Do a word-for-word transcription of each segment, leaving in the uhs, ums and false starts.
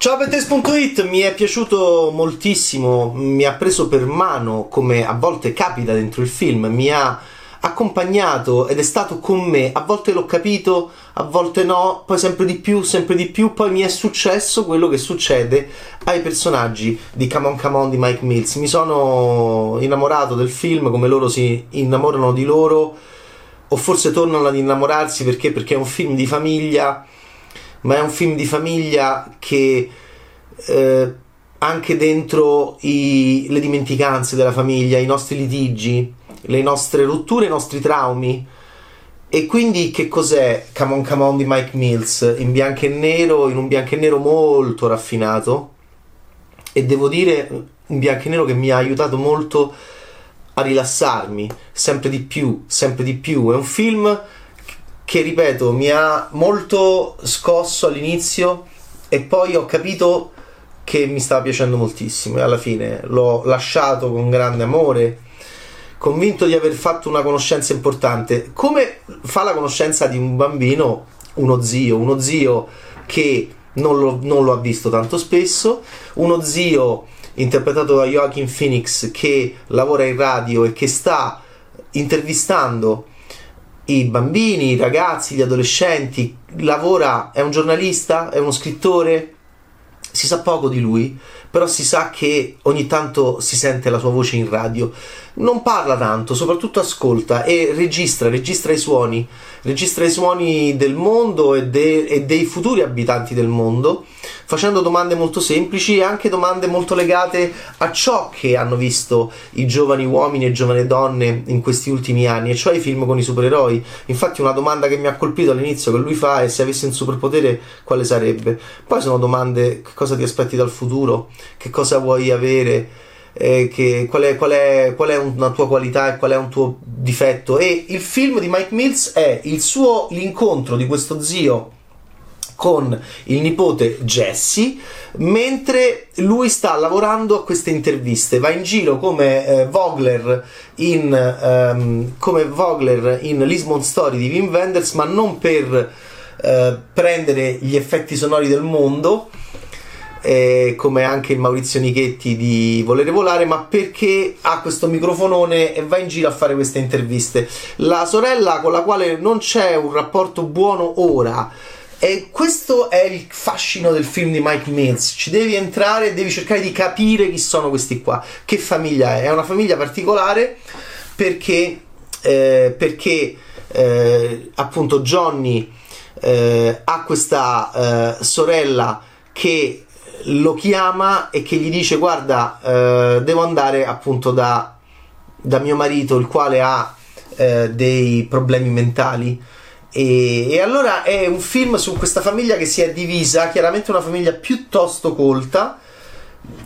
Ciao Bettes punto it, mi è piaciuto moltissimo, mi ha preso per mano come a volte capita dentro il film, mi ha accompagnato ed è stato con me, a volte l'ho capito, a volte no, poi sempre di più, sempre di più, poi mi è successo quello che succede ai personaggi di C'mon C'mon di Mike Mills. Mi sono innamorato del film come loro si innamorano di loro, o forse tornano ad innamorarsi perché, perché è un film di famiglia, ma è un film di famiglia che eh, anche dentro i, le dimenticanze della famiglia, i nostri litigi, le nostre rotture, i nostri traumi. E quindi che cos'è C'mon C'mon di Mike Mills? In bianco e nero, in un bianco e nero molto raffinato, e devo dire un bianco e nero che mi ha aiutato molto a rilassarmi sempre di più, sempre di più. È un film che, ripeto, mi ha molto scosso all'inizio e poi ho capito che mi stava piacendo moltissimo e alla fine l'ho lasciato con grande amore, convinto di aver fatto una conoscenza importante, come fa la conoscenza di un bambino, uno zio, uno zio che non lo, non lo ha visto tanto spesso, uno zio interpretato da Joaquin Phoenix che lavora in radio e che sta intervistando i bambini, i ragazzi, gli adolescenti, lavora, è un giornalista, è uno scrittore, si sa poco di lui, però si sa che ogni tanto si sente la sua voce in radio. Non parla tanto, soprattutto ascolta e registra, registra i suoni, registra i suoni del mondo e, de- e dei futuri abitanti del mondo, facendo domande molto semplici e anche domande molto legate a ciò che hanno visto i giovani uomini e giovani donne in questi ultimi anni, e cioè i film con i supereroi. Infatti una domanda che mi ha colpito all'inizio che lui fa è: se avessi un superpotere quale sarebbe? Poi sono domande: che cosa ti aspetti dal futuro? Che cosa vuoi avere? Eh, che, qual è, qual è, qual è una tua qualità e qual è un tuo difetto? E il film di Mike Mills è il suo, l'incontro di questo zio con il nipote Jesse, mentre lui sta lavorando a queste interviste, va in giro come eh, Vogler in um, come Vogler in Lisbon Story di Wim Wenders, ma non per eh, prendere gli effetti sonori del mondo, Eh, come anche il Maurizio Nichetti di Volere Volare, ma perché ha questo microfonone e va in giro a fare queste interviste. La sorella con la quale non c'è un rapporto buono ora, e questo è il fascino del film di Mike Mills. Ci devi entrare e devi cercare di capire chi sono questi qua, che famiglia è. È una famiglia particolare perché eh, perché eh, appunto Johnny eh, ha questa eh, sorella che lo chiama e che gli dice: guarda, eh, devo andare appunto da, da mio marito, il quale ha eh, dei problemi mentali. E, e allora è un film su questa famiglia che si è divisa, chiaramente una famiglia piuttosto colta,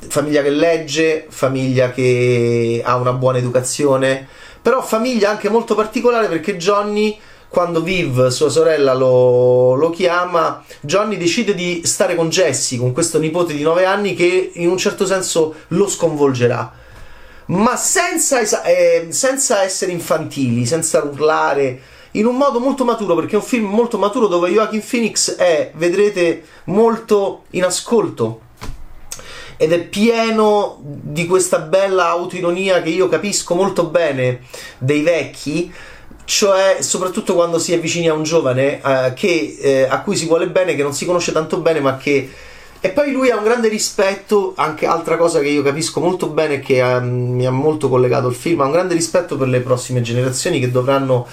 famiglia che legge, famiglia che ha una buona educazione, però famiglia anche molto particolare, perché Johnny, quando Viv, sua sorella, lo, lo chiama, Johnny decide di stare con Jesse, con questo nipote di nove anni che in un certo senso lo sconvolgerà, ma senza, eh, senza essere infantili, senza urlare, in un modo molto maturo, perché è un film molto maturo dove Joaquin Phoenix è, vedrete, molto in ascolto ed è pieno di questa bella autoironia che io capisco molto bene dei vecchi, cioè soprattutto quando si è vicini a un giovane eh, che, eh, a cui si vuole bene, che non si conosce tanto bene, ma che... E poi lui ha un grande rispetto, anche altra cosa che io capisco molto bene, che eh, mi ha molto collegato il film, ha un grande rispetto per le prossime generazioni che dovranno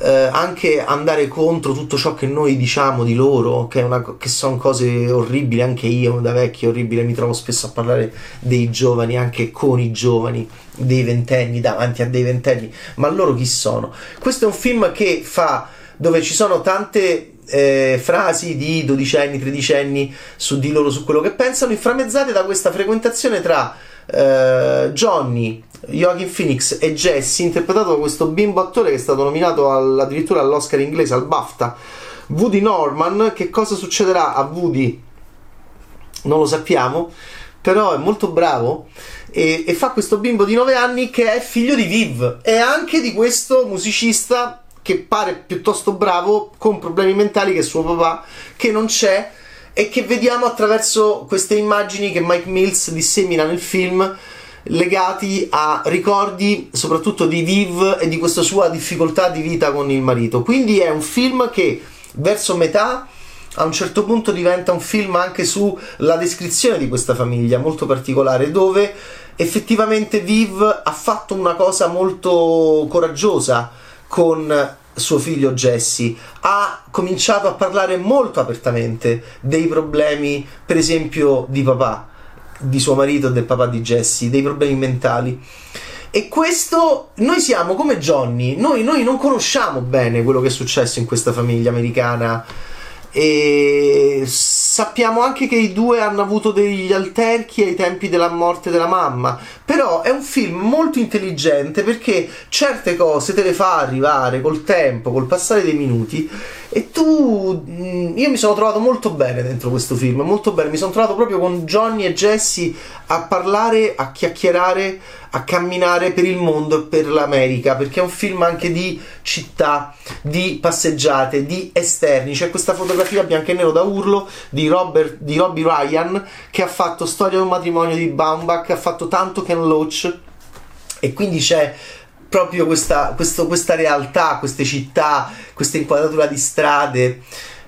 eh, anche andare contro tutto ciò che noi diciamo di loro, che, è una, che sono cose orribili. Anche io da vecchio orribile mi trovo spesso a parlare dei giovani, anche con i giovani, dei ventenni, davanti a dei ventenni, ma loro chi sono? Questo è un film che fa, dove ci sono tante Eh, frasi di dodicenni, tredicenni su di loro, su quello che pensano, inframmezzate da questa frequentazione tra eh, Johnny, Joaquin Phoenix e Jesse, interpretato da questo bimbo attore che è stato nominato al, addirittura all'Oscar inglese, al BAFTA, Woody Norman. Che cosa succederà a Woody non lo sappiamo, però è molto bravo e, e fa questo bimbo di nove anni che è figlio di Viv e anche di questo musicista che pare piuttosto bravo, con problemi mentali, che è suo papà, che non c'è, e che vediamo attraverso queste immagini che Mike Mills dissemina nel film, legati a ricordi soprattutto di Viv e di questa sua difficoltà di vita con il marito. Quindi è un film che verso metà, a un certo punto, diventa un film anche sulla descrizione di questa famiglia molto particolare, dove effettivamente Viv ha fatto una cosa molto coraggiosa con suo figlio Jesse. Ha cominciato a parlare molto apertamente dei problemi, per esempio, di papà, di suo marito, del papà di Jesse, dei problemi mentali. E questo, noi siamo come Johnny, noi, noi non conosciamo bene quello che è successo in questa famiglia americana, e sappiamo anche che i due hanno avuto degli alterchi ai tempi della morte della mamma, però è un film molto intelligente perché certe cose te le fa arrivare col tempo, col passare dei minuti, e tu, io mi sono trovato molto bene dentro questo film, molto bene, mi sono trovato proprio con Johnny e Jesse a parlare, a chiacchierare, a camminare per il mondo e per l'America, perché è un film anche di città, di passeggiate, di esterni. C'è questa fotografia bianco e nero da urlo di, Robert, di Robbie Ryan, che ha fatto Storia di un matrimonio di Baumbach, ha fatto tanto Ken Loach, e quindi c'è proprio questa, questo, questa realtà, queste città, questa inquadratura di strade.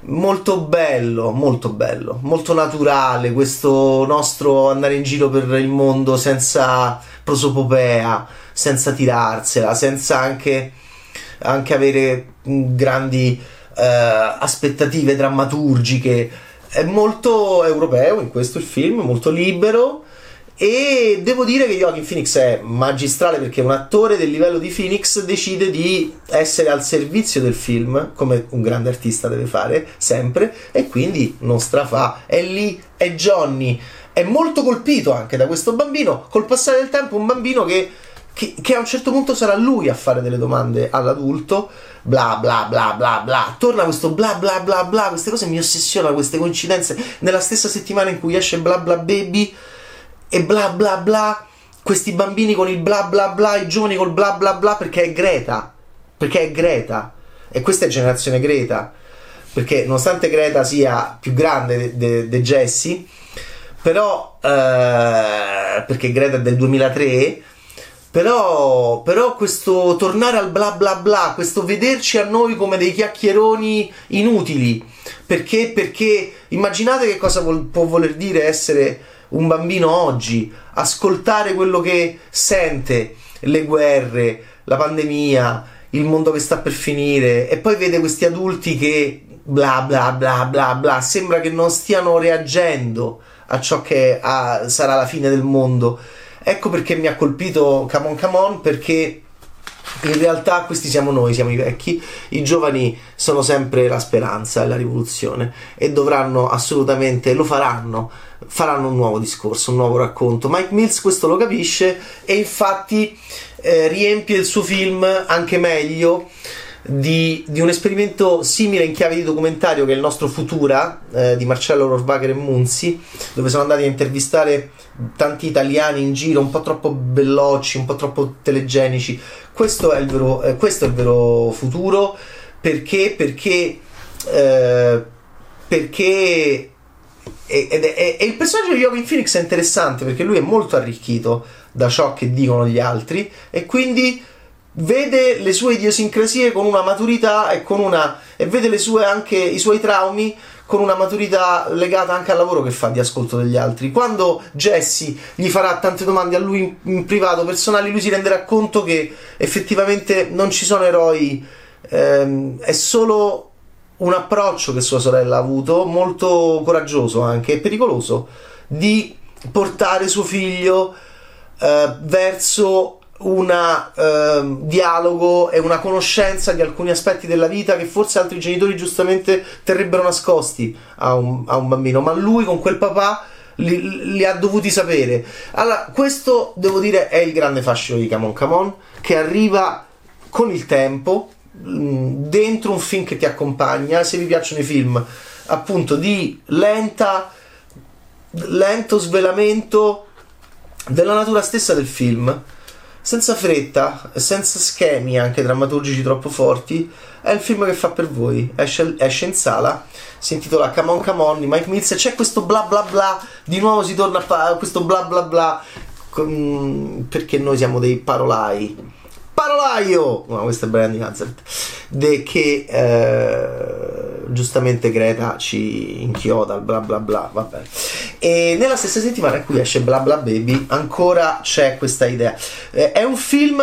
Molto bello, molto bello, molto naturale questo nostro andare in giro per il mondo senza prosopopea, senza tirarsela, senza anche, anche avere grandi eh, aspettative drammaturgiche. È molto europeo in questo il film, molto libero, e devo dire che Joaquin Phoenix è magistrale, perché un attore del livello di Phoenix decide di essere al servizio del film, come un grande artista deve fare sempre, e quindi non strafà, è lì, è Johnny. È molto colpito anche da questo bambino, col passare del tempo, un bambino che, che, che a un certo punto sarà lui a fare delle domande all'adulto, bla bla bla bla bla, torna questo bla bla bla bla, queste cose mi ossessionano, queste coincidenze, nella stessa settimana in cui esce Bla Bla Baby e bla bla bla, questi bambini con il bla bla bla, i giovani col bla bla bla, perché è Greta, perché è Greta, e questa è generazione Greta, perché nonostante Greta sia più grande di Jesse, però eh, perché Greta è del duemilatré, però, però questo tornare al bla bla bla, questo vederci a noi come dei chiacchieroni inutili, perché, perché immaginate che cosa vol- può voler dire essere un bambino oggi, ascoltare quello che sente, le guerre, la pandemia, il mondo che sta per finire, e poi vede questi adulti che bla bla bla bla bla, sembra che non stiano reagendo a ciò che ah, sarà la fine del mondo. Ecco perché mi ha colpito C'mon C'mon, perché in realtà questi siamo noi, siamo i vecchi, i giovani sono sempre la speranza e la rivoluzione, e dovranno assolutamente, lo faranno, faranno un nuovo discorso, un nuovo racconto. Mike Mills questo lo capisce, e infatti eh, riempie il suo film anche meglio di, di un esperimento simile in chiave di documentario che è il nostro Futura eh, di Marcello Rohrwacher e Munzi, dove sono andati a intervistare tanti italiani in giro, un po' troppo bellocci, un po' troppo telegenici. Questo è il vero, eh, questo è il vero futuro, perché perché eh, perché E, ed è, e il personaggio di Joaquin Phoenix è interessante, perché lui è molto arricchito da ciò che dicono gli altri, e quindi vede le sue idiosincrasie con una maturità e con una e vede le sue, anche i suoi traumi con una maturità legata anche al lavoro che fa di ascolto degli altri. Quando Jesse gli farà tante domande a lui in, in privato, personali, lui si renderà conto che effettivamente non ci sono eroi, ehm, è solo un approccio che sua sorella ha avuto, molto coraggioso anche e pericoloso, di portare suo figlio eh, verso un eh, dialogo e una conoscenza di alcuni aspetti della vita che forse altri genitori giustamente terrebbero nascosti a un, a un bambino, ma lui con quel papà li, li ha dovuti sapere. Allora, questo devo dire è il grande fascino di C'mon C'mon, che arriva con il tempo dentro un film che ti accompagna. Se vi piacciono i film appunto di lenta lento svelamento della natura stessa del film, senza fretta, senza schemi anche drammaturgici troppo forti. È il film che fa per voi, esce, esce in sala, si intitola C'mon C'mon di Mike Mills e c'è questo bla bla bla, di nuovo si torna a pa- questo bla bla bla, con... perché noi siamo dei parolai, parolaio, no, questo è Brandon Hazard, de che eh, giustamente Greta ci inchioda, bla bla bla, vabbè. E nella stessa settimana in cui esce Bla Bla Baby ancora c'è questa idea, eh, è un film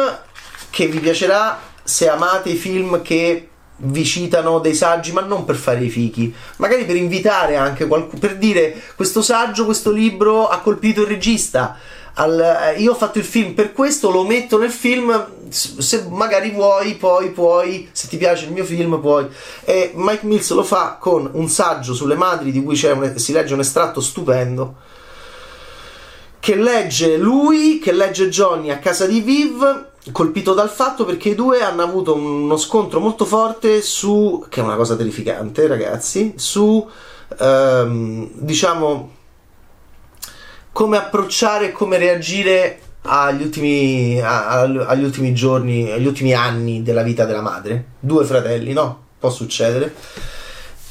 che vi piacerà se amate i film che vi citano dei saggi, ma non per fare i fichi, magari per invitare anche qualcuno, per dire questo saggio, questo libro ha colpito il regista, al, io ho fatto il film per questo, lo metto nel film, se magari vuoi poi puoi, se ti piace il mio film puoi. E Mike Mills lo fa con un saggio sulle Madri di cui c'è un, si legge un estratto stupendo che legge lui, che legge Johnny a casa di Viv, colpito dal fatto perché i due hanno avuto uno scontro molto forte su, che è una cosa terrificante ragazzi, su ehm, diciamo come approcciare e come reagire agli ultimi a, agli ultimi giorni, agli ultimi anni della vita della madre. Due fratelli, no? Può succedere.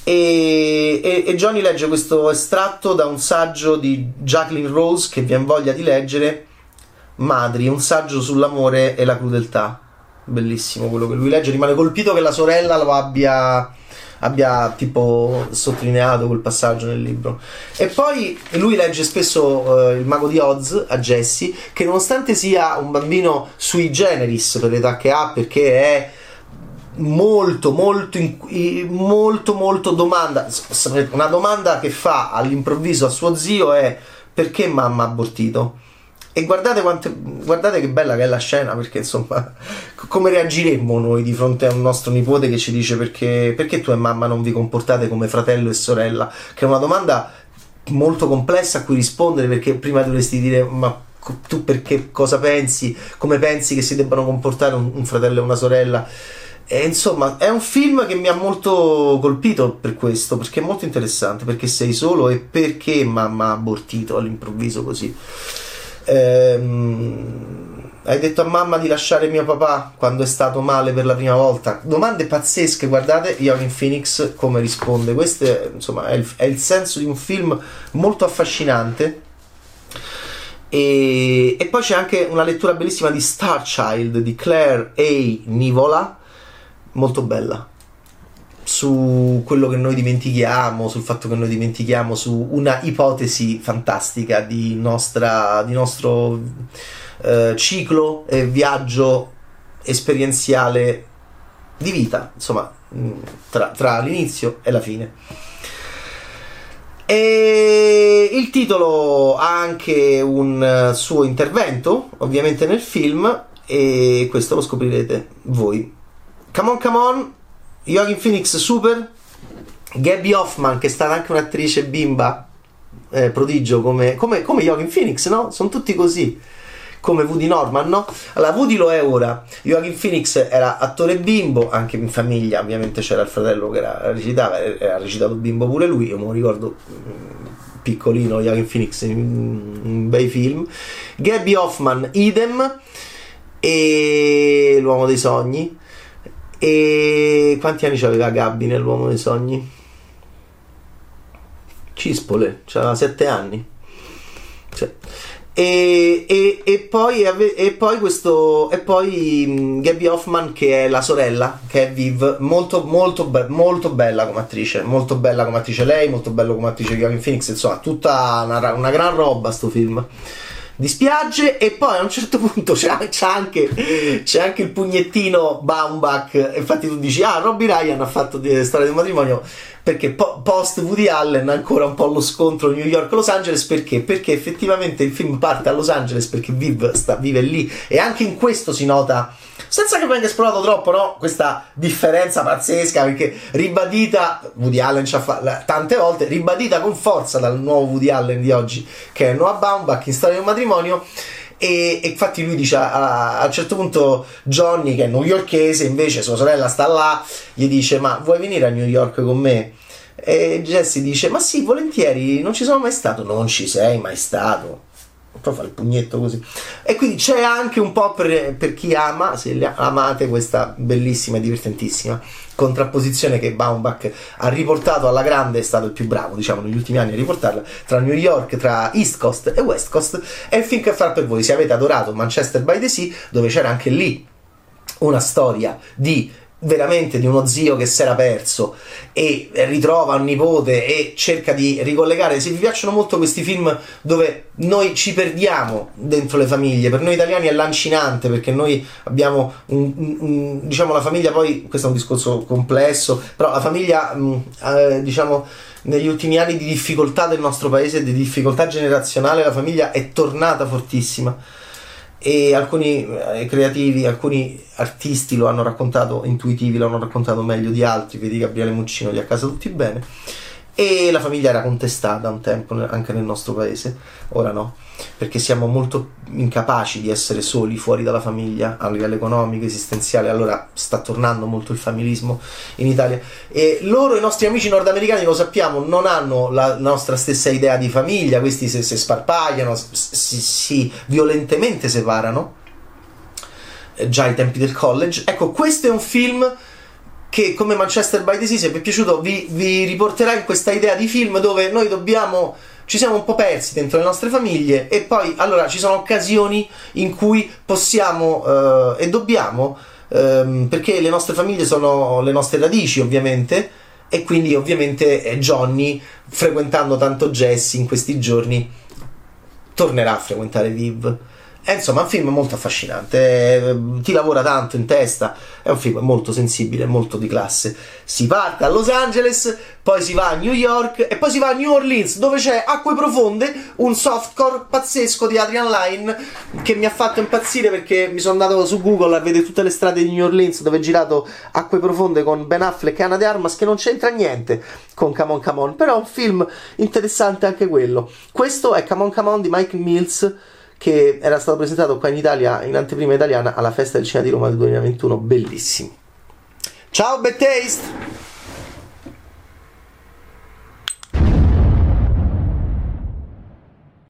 E, e, e Johnny legge questo estratto da un saggio di Jacqueline Rose che vi ha voglia di leggere, Madri, un saggio sull'amore e la crudeltà. Bellissimo quello che lui legge, rimane colpito che la sorella lo abbia abbia tipo sottolineato quel passaggio nel libro. E poi lui legge spesso eh, il Mago di Oz a Jesse, che nonostante sia un bambino sui generis per l'età che ha, perché è molto molto molto molto domanda, una domanda che fa all'improvviso a suo zio è: perché mamma ha abortito? E guardate, quante, guardate che bella che è la scena, perché insomma come reagiremmo noi di fronte a un nostro nipote che ci dice perché, perché tu e mamma non vi comportate come fratello e sorella, che è una domanda molto complessa a cui rispondere, perché prima dovresti dire ma tu perché cosa pensi, come pensi che si debbano comportare un, un fratello e una sorella. E insomma è un film che mi ha molto colpito per questo, perché è molto interessante, perché sei solo e perché mamma ha abortito all'improvviso così. Ehm, hai detto a mamma di lasciare mio papà quando è stato male per la prima volta. Domande pazzesche, guardate Joaquin Phoenix come risponde. Questo è, insomma, è il, è il senso di un film molto affascinante. E, e poi c'è anche una lettura bellissima di Star Child di Claire A. Nivola, molto bella, su quello che noi dimentichiamo, sul fatto che noi dimentichiamo, su una ipotesi fantastica di, nostra, di nostro eh, ciclo e viaggio esperienziale di vita, insomma, tra, tra l'inizio e la fine. E il titolo ha anche un suo intervento, ovviamente, nel film, e questo lo scoprirete voi. C'mon C'mon, Joaquin Phoenix super, Gabby Hoffman che è stata anche un'attrice bimba eh, prodigio come, come, come Joaquin Phoenix, no? Sono tutti così, come Woody Norman, no? Allora Woody lo è ora, Joaquin Phoenix era attore bimbo, anche in famiglia ovviamente c'era il fratello che era, recitava, era recitato bimbo pure lui, io me lo ricordo piccolino Joaquin Phoenix in un bei film. Gabby Hoffman idem, e L'uomo dei sogni. E quanti anni c'aveva Gabby nell'Uomo dei sogni? Cispole, c'aveva sette anni. Cioè. E, e, e, poi, e poi questo. E poi Gabby Hoffman, che è la sorella, che è Viv, molto, molto, be- molto bella come attrice. Molto bella come attrice lei, molto bello come attrice Joaquin Phoenix. Insomma, tutta una, una gran roba sto film. Di spiagge. E poi a un certo punto c'è, c'è, anche, c'è anche il pugnettino Baumbach, infatti tu dici ah Robbie Ryan ha fatto Storia di un matrimonio, perché po- post Woody Allen ancora un po' lo scontro New York-Los Angeles, perché? Perché effettivamente il film parte a Los Angeles perché Viv sta, vive lì, e anche in questo si nota, senza che venga esplorato troppo, no? Questa differenza pazzesca, perché ribadita, Woody Allen ci ha fatto tante volte, ribadita con forza dal nuovo Woody Allen di oggi, che è Noah Baumbach in Storia di un matrimonio. E, e infatti lui dice a, a, a un certo punto Johnny, che è newyorkese, invece sua sorella sta là, gli dice ma vuoi venire a New York con me? E Jesse dice ma sì, volentieri, non ci sono mai stato. Non ci sei mai stato. poi fa il pugnetto così. E quindi c'è anche un po' per, per chi ama, se le amate, questa bellissima e divertentissima contrapposizione che Baumbach ha riportato alla grande, è stato il più bravo, diciamo, negli ultimi anni a riportarla, tra New York, tra East Coast e West Coast. E il film che farà per voi, se avete adorato Manchester by the Sea, dove c'era anche lì una storia di veramente di uno zio che si era perso e ritrova un nipote e cerca di ricollegare. Se vi piacciono molto questi film dove noi ci perdiamo dentro le famiglie, per noi italiani è lancinante, perché noi abbiamo un, un, un, diciamo la famiglia, poi questo è un discorso complesso, però la famiglia mh, eh, diciamo negli ultimi anni di difficoltà del nostro paese, di difficoltà generazionale, la famiglia è tornata fortissima. E alcuni creativi, alcuni artisti lo hanno raccontato, intuitivi lo hanno raccontato meglio di altri, vedi Gabriele Muccino di A Casa Tutti Bene. E la famiglia era contestata un tempo anche nel nostro paese, ora no, perché siamo molto incapaci di essere soli fuori dalla famiglia a livello economico, esistenziale. Allora sta tornando molto il familismo in Italia, e loro, i nostri amici nordamericani, lo sappiamo, non hanno la nostra stessa idea di famiglia. Questi se, se sparpagliano, si, si violentemente separano eh, già ai tempi del college. Ecco, questo è un film che, come Manchester by the Sea, se vi è piaciuto, vi, vi riporterà in questa idea di film dove noi dobbiamo, ci siamo un po' persi dentro le nostre famiglie, e poi allora ci sono occasioni in cui possiamo eh, e dobbiamo, ehm, perché le nostre famiglie sono le nostre radici, ovviamente, e quindi ovviamente Johnny, frequentando tanto Jesse in questi giorni, tornerà a frequentare Viv. È, insomma, un film molto affascinante, eh, ti lavora tanto in testa, è un film molto sensibile, molto di classe. Si parte a Los Angeles, poi si va a New York e poi si va a New Orleans, dove c'è Acque profonde, un softcore pazzesco di Adrian Lyne che mi ha fatto impazzire, perché mi sono andato su Google a vedere tutte le strade di New Orleans dove è girato Acque profonde con Ben Affleck e Ana de Armas, che non c'entra niente con C'mon C'mon, però è un film interessante anche quello. Questo è C'mon C'mon di Mike Mills, che era stato presentato qua in Italia in anteprima italiana alla Festa del Cinema di Roma del duemilaventuno. Bellissimo. Ciao, Bad Taste!